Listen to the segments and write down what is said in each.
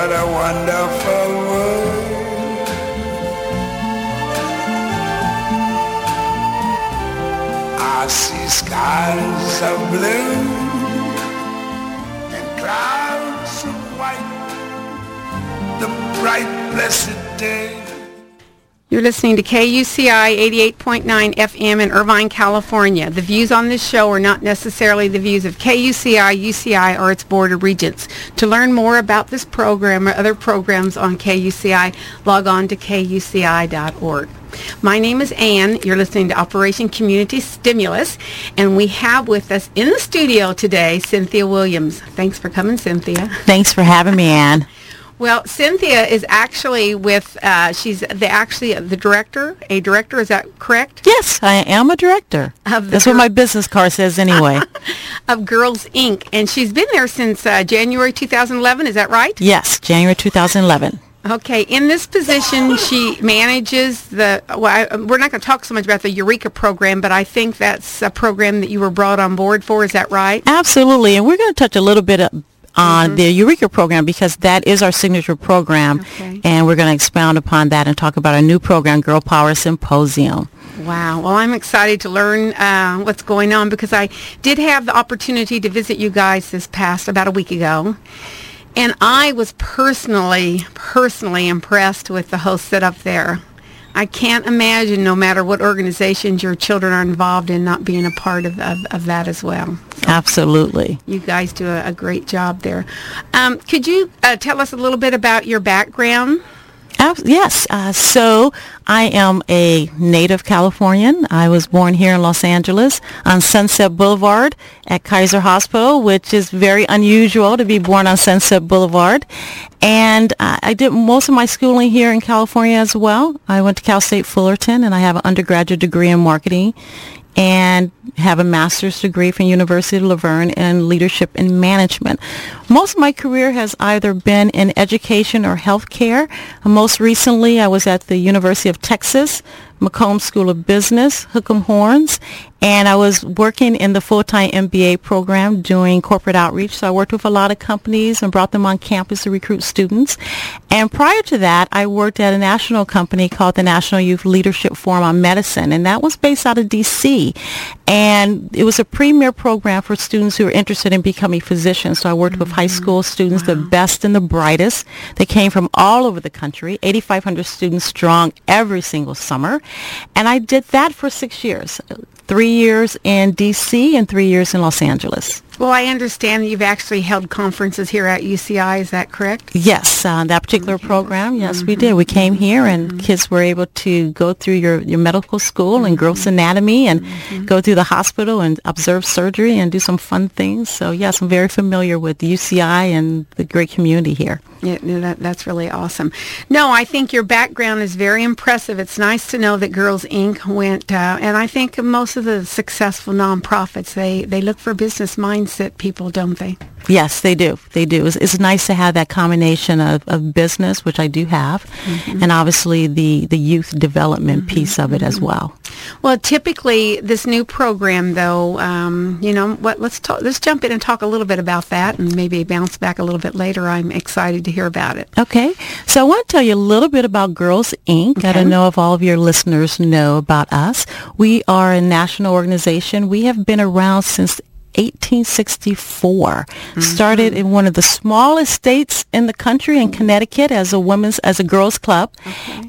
what a wonderful world. I see skies of blue and clouds of white, the bright blessed day. You're listening to KUCI 88.9 FM in Irvine, California. The views on this show are not necessarily the views of KUCI, UCI, or its Board of Regents. To learn more about this program or other programs on KUCI, log on to KUCI.org. My name is Ann. You're listening to Operation Community Stimulus, and we have with us in the studio today Cynthia Williams. Thanks for coming, Cynthia. Thanks for having me, Ann. Well, Cynthia is actually with, she's the director, is that correct? Yes, I am a director. That's what my business card says anyway. Of Girls, Inc., and she's been there since January 2011, is that right? Yes, January 2011. Okay, in this position, she manages the, we're not going to talk so much about the Eureka program, but I think that's a program that you were brought on board for, is that right? Absolutely, and we're going to touch a little bit on the Eureka program, because that is our signature program, and we're going to expound upon that and talk about our new program, Girl Power Symposium. Wow. Well, I'm excited to learn what's going on, because I did have the opportunity to visit you guys this past, about a week ago, and I was personally impressed with the host set up there. I can't imagine, no matter what organizations your children are involved in, not being a part of that as well. So absolutely. You guys do a great job there. Could you tell us a little bit about your background? Yes. So I am a native Californian. I was born here in Los Angeles on Sunset Boulevard at Kaiser Hospital, which is very unusual to be born on Sunset Boulevard. And I did most of my schooling here in California as well. I went to Cal State Fullerton, and I have an undergraduate degree in marketing and have a master's degree from University of La Verne in leadership and management. Most of my career has either been in education or healthcare. Most recently, I was at the University of Texas, McCombs School of Business, Hook'em Horns, and I was working in the full-time MBA program doing corporate outreach. So I worked with a lot of companies and brought them on campus to recruit students. And prior to that, I worked at a national company called the National Youth Leadership Forum on Medicine, and that was based out of D.C. And it was a premier program for students who were interested in becoming physicians. So I worked with high school students, the best and the brightest. They came from all over the country, 8,500 students strong every single summer. And I did that for 6 years, 3 years in D.C. and 3 years in Los Angeles. Well, I understand that you've actually held conferences here at UCI, is that correct? Yes, that particular program, yes, we did. We came here, and kids were able to go through your medical school and gross anatomy and go through the hospital and observe surgery and do some fun things. So, yes, I'm very familiar with UCI and the great community here. Yeah, that's really awesome. No, I think your background is very impressive. It's nice to know that Girls, Inc. went, and I think most of the successful nonprofits, they look for business minds. That people, don't they? Yes, they do. They do. It's nice to have that combination of business, which I do have, and obviously the youth development piece of it as well. Well, typically this new program, though, let's jump in and talk a little bit about that, and maybe bounce back a little bit later. I'm excited to hear about it. Okay, so I want to tell you a little bit about Girls, Inc. Okay. I don't know if all of your listeners know about us. We are a national organization. We have been around since 1864. Started in one of the smallest states in the country, in Connecticut, as a girls club,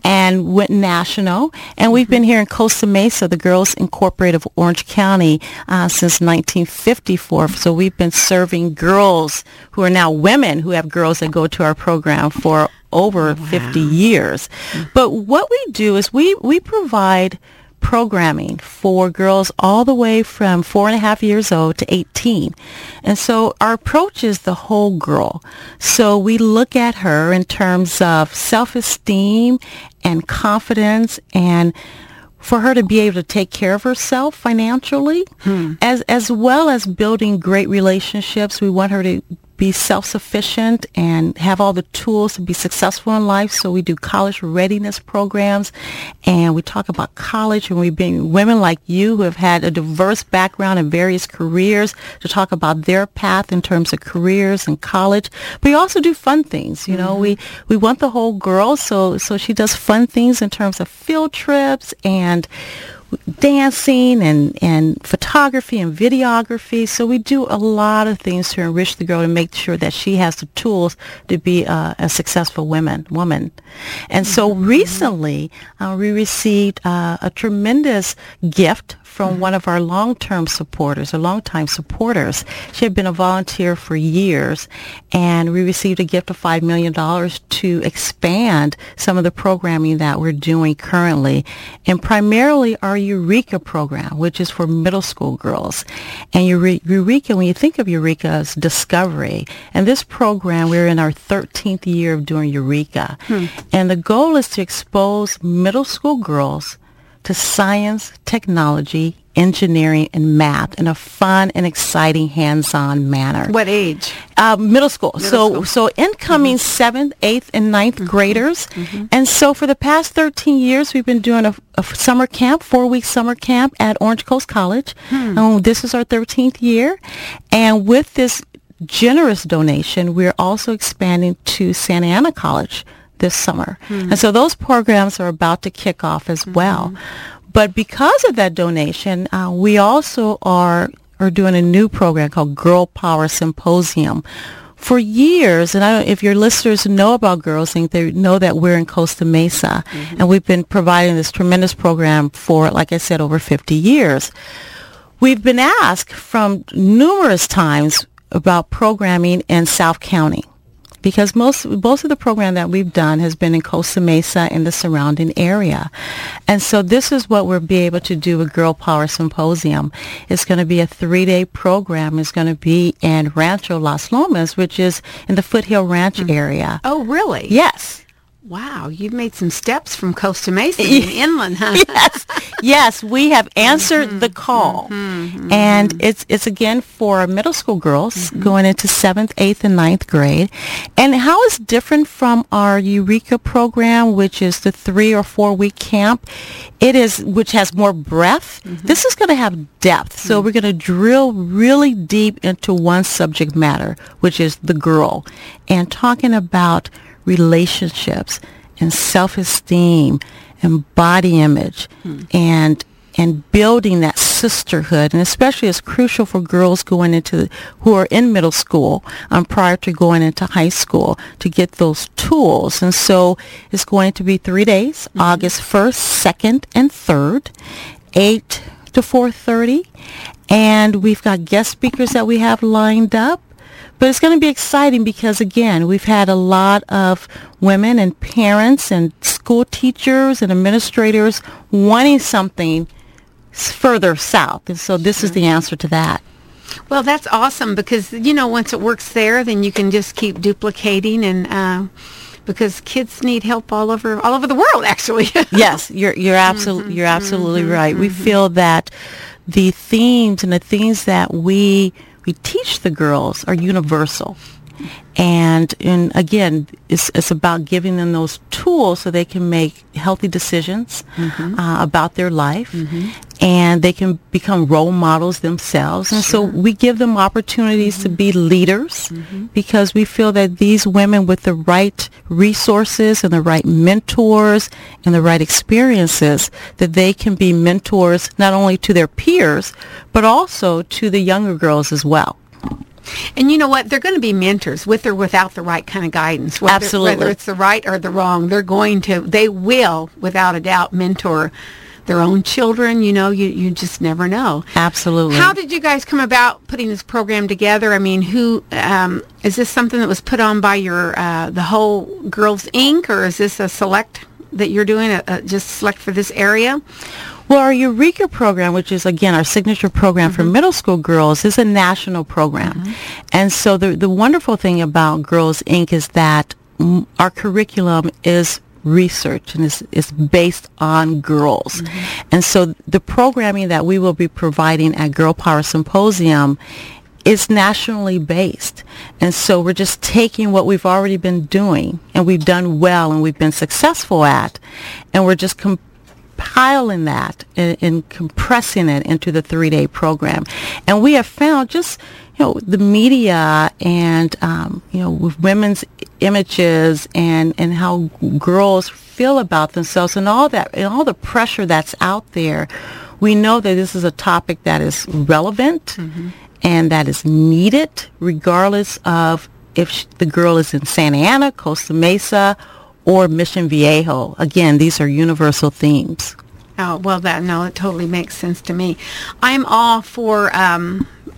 and went national. And we've been here in Costa Mesa, the Girls Incorporated of Orange County, since 1954. So we've been serving girls who are now women who have girls that go to our program for over 50 years. But what we do is we provide programming for girls all the way from 4.5 years old to 18. And so our approach is the whole girl. So we look at her in terms of self-esteem and confidence, and for her to be able to take care of herself financially, as well as building great relationships. We want her to be self-sufficient and have all the tools to be successful in life. So we do college readiness programs, and we talk about college, and we bring women like you who have had a diverse background in various careers to talk about their path in terms of careers and college. But we also do fun things. You know, we want the whole girl, so she does fun things in terms of field trips and dancing and photography and videography. So we do a lot of things to enrich the girl and make sure that she has the tools to be a successful woman. And so recently we received a tremendous gift from one of our longtime supporters. She had been a volunteer for years, and we received a gift of $5 million to expand some of the programming that we're doing currently, and primarily our Eureka program, which is for middle school girls. And Eureka, when you think of Eureka, is discovery. And this program, we're in our 13th year of doing Eureka. And the goal is to expose middle school girls to science, technology, engineering, and math in a fun and exciting hands-on manner. What age? Middle school. So incoming 7th, 8th, and 9th graders. And so for the past 13 years, we've been doing a summer camp, 4-week summer camp at Orange Coast College. This is our 13th year. And with this generous donation, we're also expanding to Santa Ana College this summer. And so those programs are about to kick off as well. But because of that donation, we also are doing a new program called Girl Power Symposium. For years, and I don't, if your listeners know about Girls, Inc., they know that we're in Costa Mesa, and we've been providing this tremendous program for, like I said, over 50 years. We've been asked from numerous times about programming in South County, because most of the program that we've done has been in Costa Mesa and the surrounding area. And so this is what we'll be able to do with Girl Power Symposium. It's going to be a 3-day program. It's going to be in Rancho Las Lomas, which is in the Foothill Ranch area. Oh, really? Yes. Wow, you've made some steps from Costa Mesa inland, huh? Yes, we have answered the call. And it's again for middle school girls going into 7th, 8th, and 9th grade. And how it's different from our Eureka program, which is the 3- or 4-week camp, which has more breadth. This is going to have depth. So we're going to drill really deep into one subject matter, which is the girl, and talking about relationships and self-esteem and body image and building that sisterhood. And especially it's crucial for girls going who are in middle school prior to going into high school to get those tools. And so it's going to be 3 days, August 1st, 2nd, and 3rd, 8 to 4:30. And we've got guest speakers that we have lined up. But it's going to be exciting because, again, we've had a lot of women and parents and school teachers and administrators wanting something further south. And so this is the answer to that. Well, that's awesome because, you know, once it works there, then you can just keep duplicating and because kids need help all over the world, actually. Yes, you're absolutely right. We feel that the themes and the things that we teach the girls are universal. And again, it's about giving them those tools so they can make healthy decisions about their life, and they can become role models themselves. And so we give them opportunities to be leaders because we feel that these women with the right resources and the right mentors and the right experiences, that they can be mentors not only to their peers, but also to the younger girls as well. And you know what? They're going to be mentors with or without the right kind of guidance. Whether it's the right or the wrong, they will, without a doubt, mentor their own children. You know, you just never know. Absolutely. How did you guys come about putting this program together? I mean, who is this something that was put on by the whole Girls, Inc., or is this a select that you're doing, just select for this area? Well, our Eureka program, which is, again, our signature program for middle school girls, is a national program. And so the wonderful thing about Girls, Inc. is that our curriculum is research and is based on girls. And so the programming that we will be providing at Girl Power Symposium it's nationally based. And so we're just taking what we've already been doing and we've done well and we've been successful at, and we're just compiling that and compressing it into the 3-day program. And we have found just, you know, the media and, you know, with women's images and how girls feel about themselves and all that, and all the pressure that's out there, we know that this is a topic that is relevant and that is needed regardless of if the girl is in Santa Ana, Costa Mesa, or Mission Viejo. Again, these are universal themes. Oh, well, it totally makes sense to me. I'm all for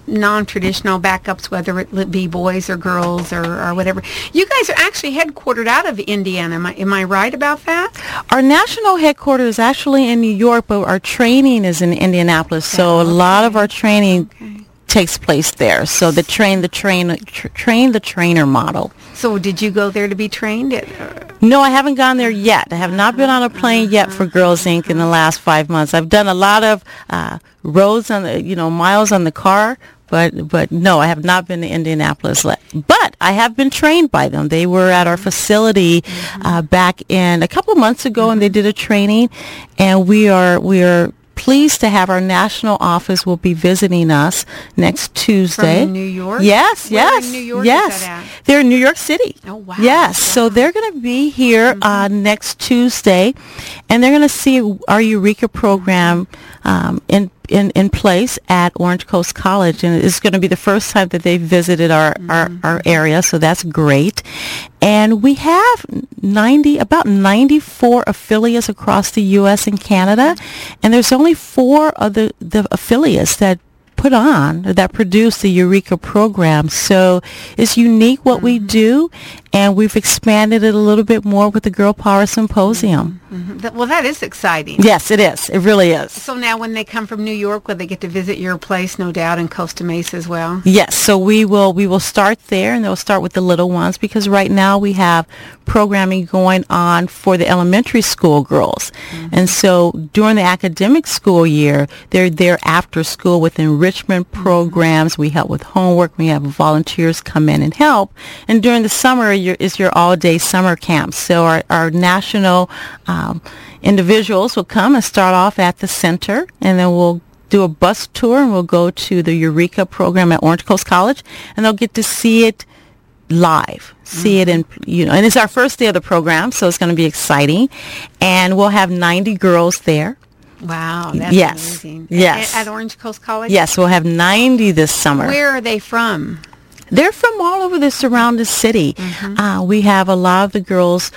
non-traditional backups, whether it be boys or girls or whatever. You guys are actually headquartered out of Indiana. Am I right about that? Our national headquarters is actually in New York, but our training is in Indianapolis. Okay. So a lot of our training takes place there. So the train the trainer model. So did you go there to be trained? No, I haven't gone there yet. I have not been on a plane yet for Girls, Inc. in the last 5 months. I've done a lot of roads on the, miles on the car, but no, I have not been to Indianapolis yet. But I have been trained by them. They were at our facility back in a couple months ago, and they did a training, and we are pleased to have our national office will be visiting us next Tuesday. From New York? Yes, yes. In New York is that at? They're in New York City. Oh, wow. Yes, wow. So they're going to be here next Tuesday, and they're going to see our Eureka program in place at Orange Coast College, and it's going to be the first time that they've visited our area, so that's great. And we have about 94 affiliates across the U.S. and Canada, and there's only 4 of the affiliates that put on, that produce the Eureka program. So it's unique what we do, and we've expanded it a little bit more with the Girl Power Symposium. Well, that is exciting. Yes, it is. It really is. So now when they come from New York, will they get to visit your place, no doubt, and Costa Mesa as well? Yes, so we will start there, and they'll start with the little ones, because right now we have programming going on for the elementary school girls. And so during the academic school year, they're there after school with enrichment programs. We help with homework. We have volunteers come in and help. And during the summer is your all-day summer camp. So our national individuals will come and start off at the center, and then we'll do a bus tour, and we'll go to the Eureka program at Orange Coast College, and they'll get to see it live. See it in, and it's our first day of the program, so it's going to be exciting. And we'll have 90 girls there. Wow, that's amazing. Yes. At Orange Coast College? Yes, we'll have 90 this summer. Where are they from? They're from all over the surrounding city. We have a lot of the girls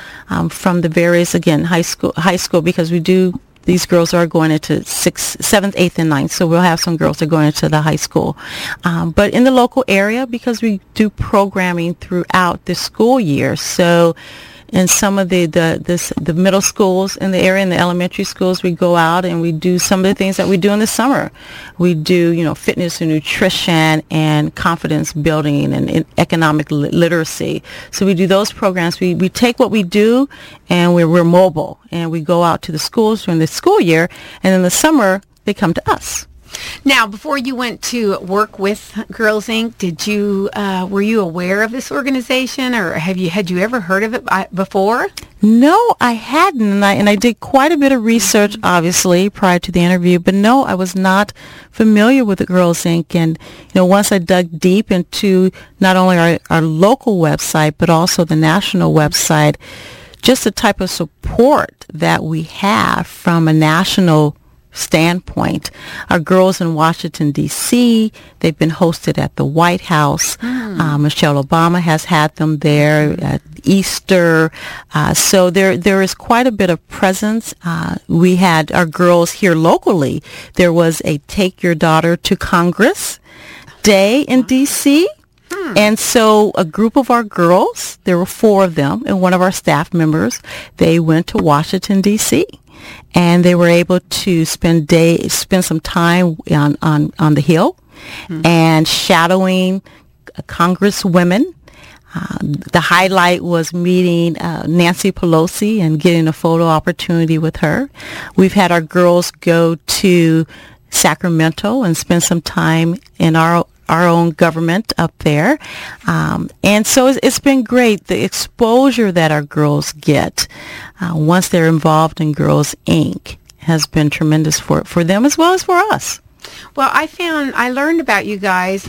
from the various, again, high school, because we do, these girls are going into 6th, 7th, 8th, and 9th, so we'll have some girls that are going into the high school. But in the local area, because we do programming throughout the school year, so in some of the middle schools in the area and the elementary schools, we go out and we do some of the things that we do in the summer. We do, fitness and nutrition and confidence building and economic literacy. So we do those programs. We take what we do, and we're mobile, and we go out to the schools during the school year, and in the summer they come to us. Now, before you went to work with Girls, Inc., were you aware of this organization, or had you ever heard of it before? No, I hadn't, and I did quite a bit of research, obviously, prior to the interview, but no, I was not familiar with the Girls, Inc., and, once I dug deep into not only our local website, but also the national website, just the type of support that we have from a national standpoint. Our girls in Washington, D.C., they've been hosted at the White House. Michelle Obama has had them there at Easter. So there is quite a bit of presence. We had our girls here locally. There was a Take Your Daughter to Congress Day in D.C., and so a group of our girls, there were 4 of them, and one of our staff members, they went to Washington, D.C., and they were able to spend some time on the Hill and shadowing congresswomen. The highlight was meeting Nancy Pelosi and getting a photo opportunity with her. We've had our girls go to Sacramento and spend some time in our our own government up there. And so it's been great, the exposure that our girls get once they're involved in Girls, Inc. has been tremendous for them as well as for us. Well, I learned about you guys,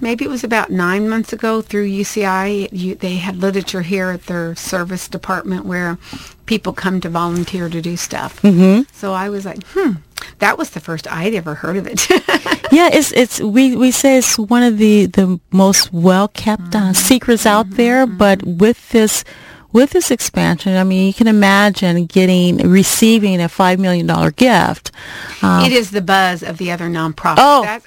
maybe it was about 9 months ago through UCI. They had literature here at their service department where people come to volunteer to do stuff. Mm-hmm. So I was like, that was the first I'd ever heard of it. Yeah, it's we say it's one of the most well-kept secrets out there, but with this expansion, I mean, you can imagine receiving a $5 million gift. It is the buzz of the other nonprofits. Oh.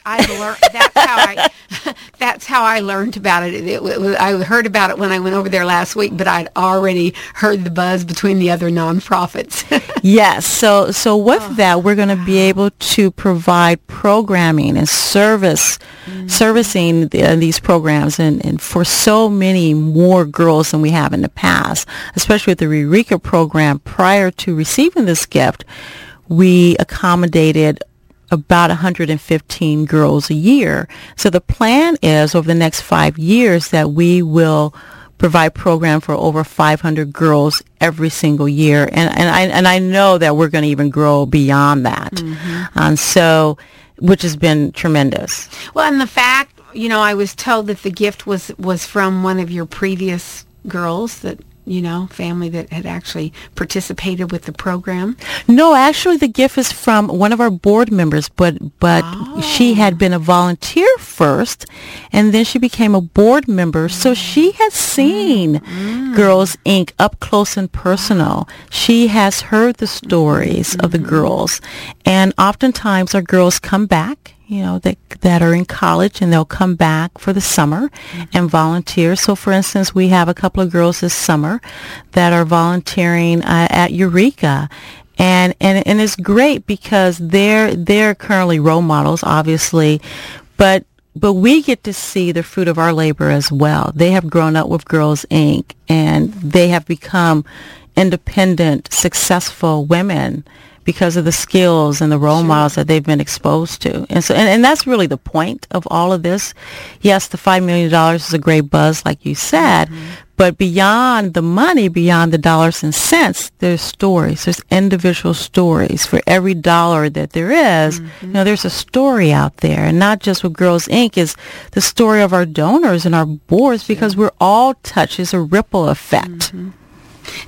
That's how I learned about it. I heard about it when I went over there last week, but I'd already heard the buzz between the other nonprofits. Yes. So with that, we're going to be able to provide programming and servicing these programs and for so many more girls than we have in the past. Especially with the Eureka program, prior to receiving this gift, we accommodated about 115 girls a year. So the plan is over the next 5 years that we will provide program for over 500 girls every single year. And I know that we're going to even grow beyond that. Mm-hmm. Which has been tremendous. Well, and the fact, I was told that the gift was from one of your previous girls that family that had actually participated with the program? No, actually the gift is from one of our board members, but she had been a volunteer first, and then she became a board member, so she has seen Girls, Inc. up close and personal. She has heard the stories of the girls, and oftentimes our girls come back, that are in college, and they'll come back for the summer and volunteer. So, for instance, we have a couple of girls this summer that are volunteering at Eureka. And it's great because they're currently role models, obviously, but we get to see the fruit of our labor as well. They have grown up with Girls, Inc., and they have become independent, successful women because of the skills and the role models that they've been exposed to. And so, and that's really the point of all of this. Yes, the $5 million is a great buzz, like you said, but beyond the money, beyond the dollars and cents, there's stories. There's individual stories. For every dollar that there is, there's a story out there. And not just with Girls, Inc. is the story of our donors and our boards, because we're all touched. It's a ripple effect. Mm-hmm.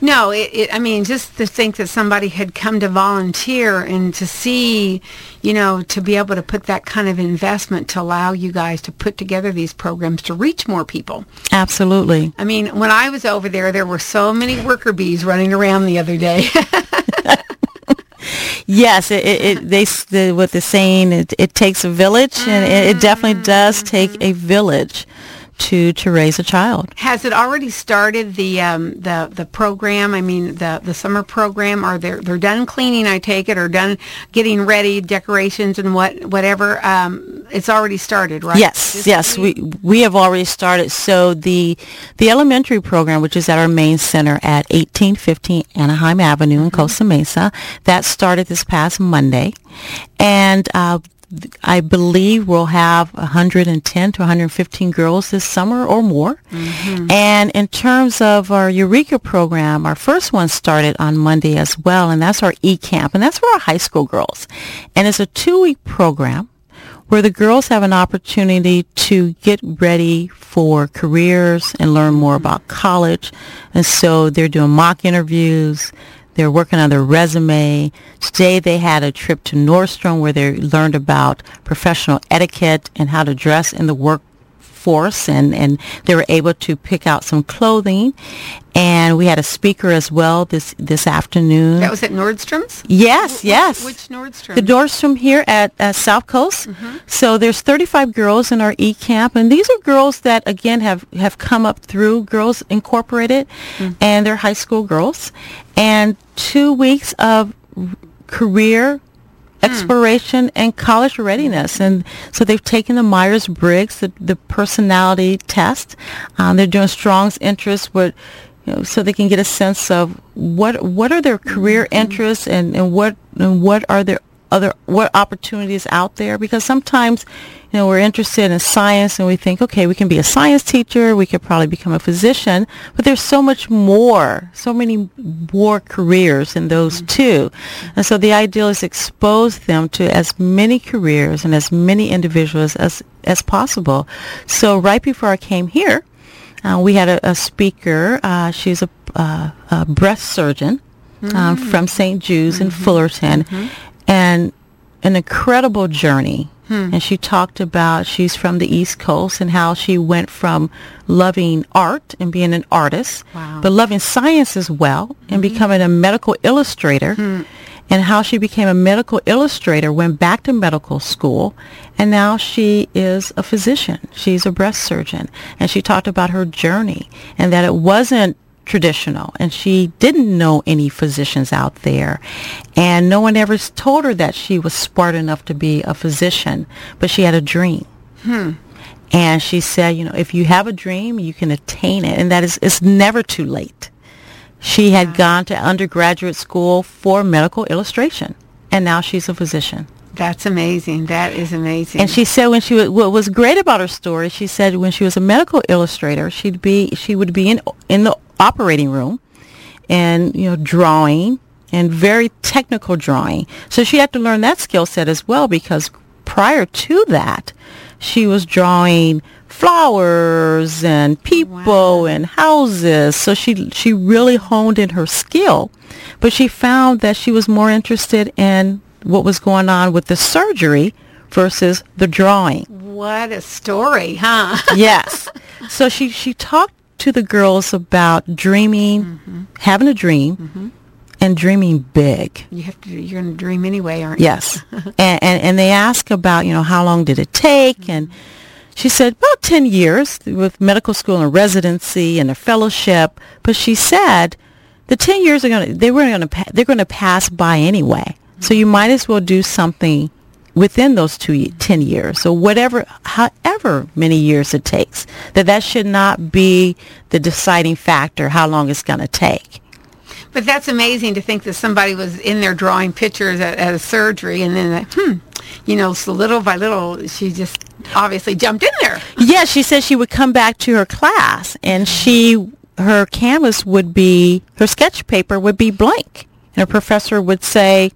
No, just to think that somebody had come to volunteer and to see, to be able to put that kind of investment to allow you guys to put together these programs to reach more people. Absolutely. I mean, when I was over there, there were so many worker bees running around the other day. Yes, what they're saying, it takes a village, and it definitely does take a village to raise a child. Has it already started the program? I mean the summer program? Are they're done cleaning? I take it, or done getting ready, decorations and whatever. It's already started, right? Yes, we have already started. So the elementary program, which is at our main center at 1815 Anaheim Avenue in Costa Mesa, that started this past Monday, and I believe we'll have 110 to 115 girls this summer or more. Mm-hmm. And in terms of our Eureka program, our first one started on Monday as well, and that's our e-camp, and that's for our high school girls. And it's a 2-week program where the girls have an opportunity to get ready for careers and learn more about college. And so they're doing mock interviews. They're working on their resume. Today they had a trip to Nordstrom where they learned about professional etiquette and how to dress in the workforce, and they were able to pick out some clothing. And we had a speaker as well this afternoon. That was at Nordstrom's? Yes, yes. Which Nordstrom? The Nordstrom here at South Coast. Mm-hmm. So there's 35 girls in our e-camp, and these are girls that, again, have come up through Girls Incorporated, and they're high school girls. And 2 weeks of career exploration and college readiness, and so they've taken the Myers Briggs, the personality test. They're doing Strong's interests, so they can get a sense of what are their career interests and what are their other opportunities out there, because sometimes you know, we're interested in science and we think, okay, we can be a science teacher, we could probably become a physician, but there's so much more, so many more careers in those two. And so the ideal is expose them to as many careers and as many individuals as possible. So right before I came here, we had a speaker. She's a breast surgeon from St. Jude's in Fullerton, and an incredible journey. And she talked about she's from the East Coast and how she went from loving art and being an artist, but loving science as well, and becoming a medical illustrator, and how she became a medical illustrator, went back to medical school, and now she is a physician. She's a breast surgeon. And she talked about her journey and that it wasn't traditional, and she didn't know any physicians out there, and no one ever told her that she was smart enough to be a physician, but she had a dream. And she said, you know, if you have a dream, you can attain it, and that is, it's never too late. She had gone to undergraduate school for medical illustration, and now she's a physician. That's amazing. That is amazing. And she said when she was, what was great about her story, she said when she was a medical illustrator, she would be in the operating room and, you know, drawing, and very technical drawing. So she had to learn that skill set as well, because prior to that, she was drawing flowers and people and houses. So she really honed in her skill, but she found that she was more interested in what was going on with the surgery versus the drawing. What a story, huh? Yes. So she talked to the girls about dreaming, having a dream, and dreaming big. You're going to dream anyway, aren't you? Yes. And they asked about, you know, how long did it take? And she said about 10 years with medical school and residency and a fellowship. But she said the 10 years they're going to pass by anyway. So you might as well do something within those 10 years. So however many years it takes, that should not be the deciding factor, how long it's going to take. But that's amazing to think that somebody was in there drawing pictures at a surgery, and then, you know, so little by little, she just obviously jumped in there. Yeah, she said she would come back to her class, and her canvas would be, her sketch paper would be blank. And her professor would say,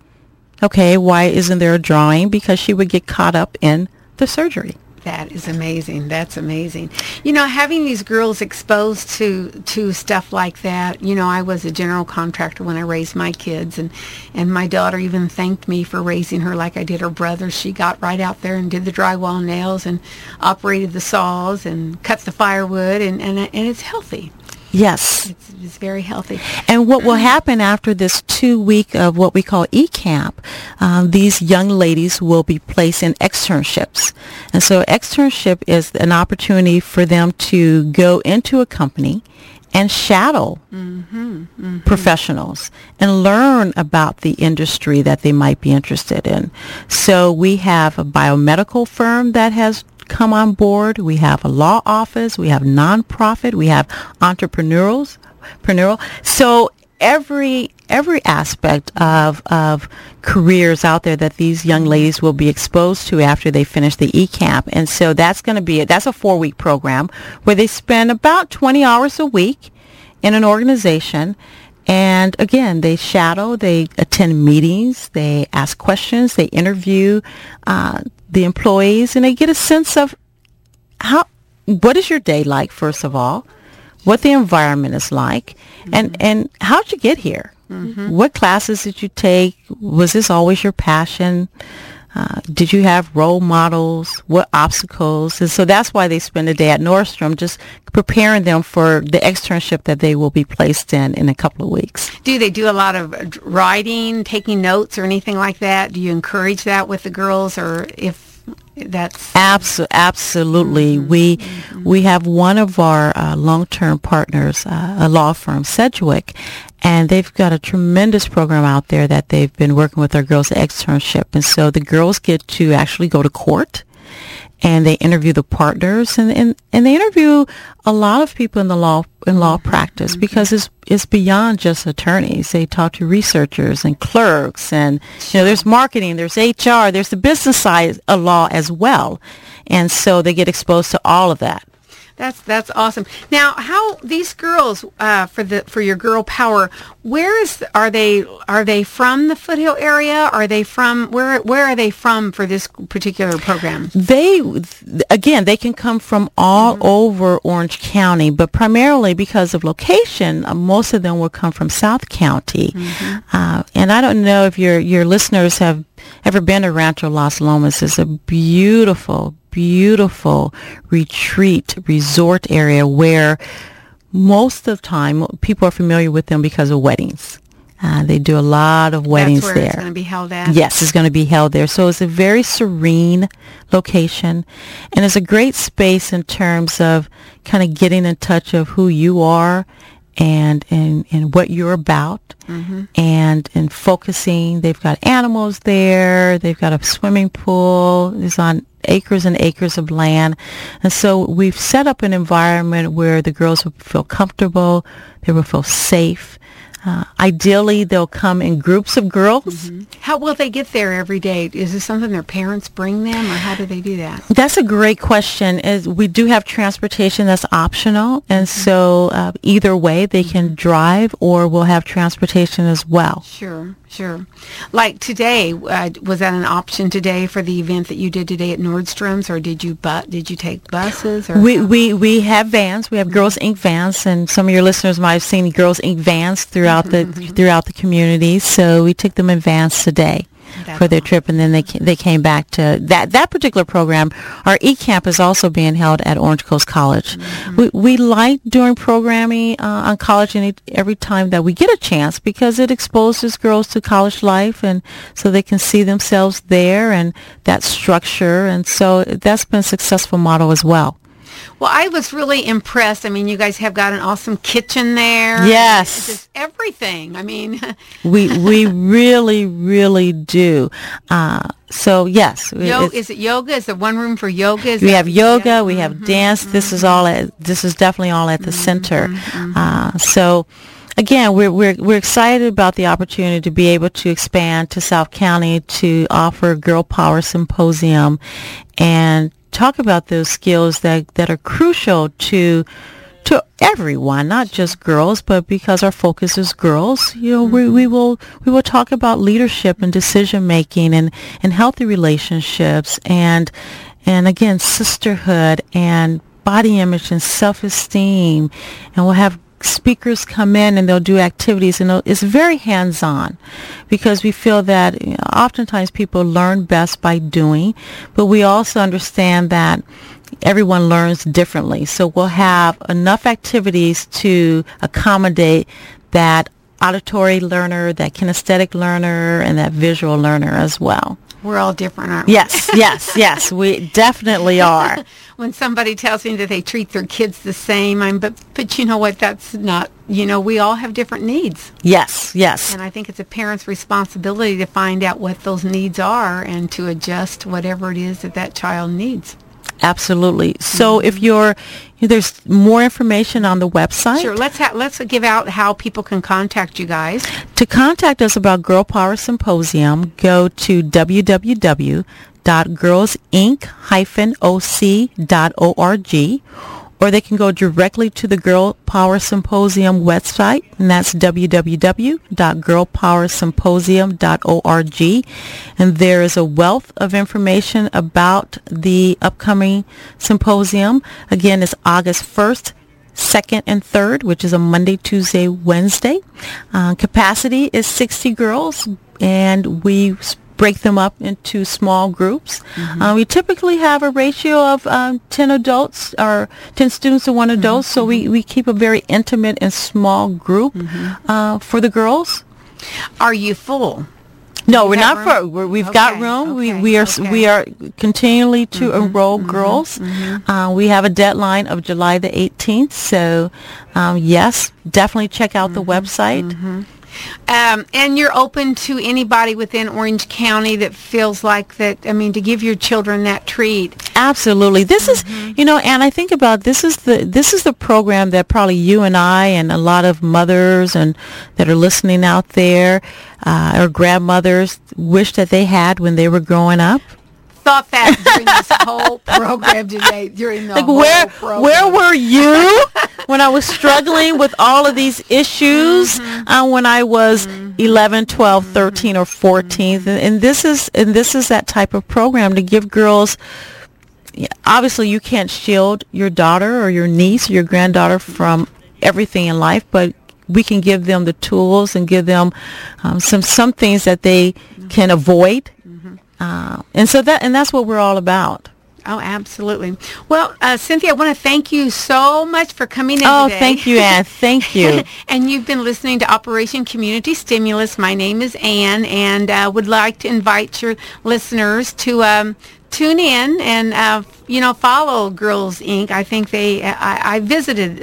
okay, why isn't there a drawing? Because she would get caught up in the surgery. That is amazing. That's amazing. You know, having these girls exposed to stuff like that, you know, I was a general contractor when I raised my kids, and my daughter even thanked me for raising her like I did her brother. She got right out there and did the drywall nails and operated the saws and cut the firewood, and it's healthy. Yes. It's very healthy. And what will happen after this 2-week of what we call e-camp, these young ladies will be placed in externships. And so externship is an opportunity for them to go into a company and shadow professionals and learn about the industry that they might be interested in. So we have a biomedical firm that has come on board. We have a law office. We have nonprofit. We have entrepreneurial. So every aspect of careers out there that these young ladies will be exposed to after they finish the e-camp. And so that's going to be that's a 4-week program where they spend about 20 hours a week in an organization. And again, they shadow, they attend meetings, they ask questions, they interview the employees, and they get a sense of what is your day like, first of all, what the environment is like, and how'd you get here? What classes did you take? Was this always your passion? Did you have role models? What obstacles? And so that's why they spend a day at Nordstrom, just preparing them for the externship that they will be placed in a couple of weeks. Do they do a lot of writing, taking notes, or anything like that? Do you encourage that with the girls, or if that's... Absolutely. We have one of our long-term partners, a law firm, Sedgwick, and they've got a tremendous program out there that they've been working with our girls' externship. And so the girls get to actually go to court, and they interview the partners, and they interview a lot of people in the law practice, because it's beyond just attorneys. They talk to researchers and clerks, and you know, there's marketing, there's HR, there's the business side of law as well. And so they get exposed to all of that. That's awesome. Now, how these girls for your Girl Power? Where is are they from the Foothill area? Are they from where are they from for this particular program? They can come from all over Orange County, but primarily because of location, most of them will come from South County. Mm-hmm. And I don't know if your listeners have ever been to Rancho Las Lomas. It's a beautiful retreat resort area where most of the time people are familiar with them because of weddings. They do a lot of weddings there. That's where it's going to be held at? Yes, it's going to be held there. So it's a very serene location, and it's a great space in terms of kind of getting in touch of who you are and what you're about, mm-hmm. and focusing. They've got animals there. They've got a swimming pool. It's on acres and acres of land. And so we've set up an environment where the girls will feel comfortable. They will feel safe. Ideally, they'll come in groups of girls. Mm-hmm. How will they get there every day? Is this something their parents bring them, or how do they do that? That's a great question. We do have transportation that's optional, and mm-hmm. so either way, they can drive, or we'll have transportation as well. Sure. Like today, was that an option today for the event that you did today at Nordstrom's, or did you take buses? Or we have vans. We have mm-hmm. Girls, Inc. vans, and some of your listeners might have seen Girls, Inc. vans throughout the community, so we took them in vans today for their trip, and then they came back to that particular program. Our eCamp is also being held at Orange Coast College. Mm-hmm. We like doing programming on college every time that we get a chance, because it exposes girls to college life, and so they can see themselves there and that structure, and so that's been a successful model as well. Well, I was really impressed. I mean, you guys have got an awesome kitchen there. Yes. Just everything. I mean. we really, really do. So, yes. Is it yoga? Is there one room for yoga? We have yoga. Yeah. We have mm-hmm. dance. Mm-hmm. This is definitely all at the mm-hmm. center. Mm-hmm. So, again, we're excited about the opportunity to be able to expand to South County to offer Girl Power Symposium and talk about those skills that are crucial to everyone, not just girls, but because our focus is girls, mm-hmm. we will talk about leadership and decision making and healthy relationships and again, sisterhood and body image and self-esteem, and we'll have speakers come in and they'll do activities, and it's very hands-on, because we feel that oftentimes people learn best by doing, but we also understand that everyone learns differently. So we'll have enough activities to accommodate that auditory learner, that kinesthetic learner, and that visual learner as well. We're all different, aren't we? Yes, we definitely are. When somebody tells me that they treat their kids the same, but you know what, that's not, we all have different needs. Yes. And I think it's a parent's responsibility to find out what those needs are and to adjust whatever it is that child needs. Absolutely. So mm-hmm. There's more information on the website. Sure. Let's give out how people can contact you guys. To contact us about Girl Power Symposium, go to www.girlsinc-oc.org, or they can go directly to the Girl Power Symposium website, and that's www.girlpowersymposium.org. And there is a wealth of information about the upcoming symposium. Again, it's August 1st, 2nd, and 3rd, which is a Monday, Tuesday, Wednesday. Capacity is 60 girls, and we break them up into small groups. Mm-hmm. We typically have a ratio of 10 adults, or 10 students to one adult, mm-hmm. so we keep a very intimate and small group mm-hmm. For the girls. Are you full? No, we're not full. We've got room. We are continually to mm-hmm. enroll mm-hmm. girls. Mm-hmm. We have a deadline of July the 18th, so yes, definitely check out mm-hmm. the website. Mm-hmm. And you're open to anybody within Orange County that feels like that, to give your children that treat. Absolutely. This mm-hmm. is, and I think about this is the program that probably you and I and a lot of mothers and that are listening out there or grandmothers wish that they had when they were growing up. thought that during this whole program today, during the whole program. Where were you when I was struggling with all of these issues when I was 11, 12, 13, or 14? And this is that type of program to give girls. Obviously, you can't shield your daughter or your niece or your granddaughter from everything in life, but we can give them the tools and give them some things that they can avoid. And that's what we're all about. Oh, absolutely. Well, Cynthia, I want to thank you so much for coming in today. Oh, thank you, Ann. Thank you. And you've been listening to Operation Community Stimulus. My name is Ann, and I would like to invite your listeners to tune in and follow Girls, Inc. I think I visited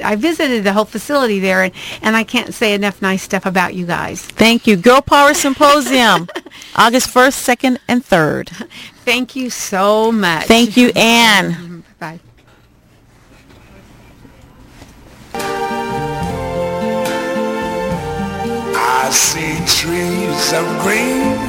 the whole facility there, and I can't say enough nice stuff about you guys. Thank you. Girl Power Symposium, August 1st, 2nd, and 3rd. Thank you so much. Thank you, Ann. Bye. I see trees of green.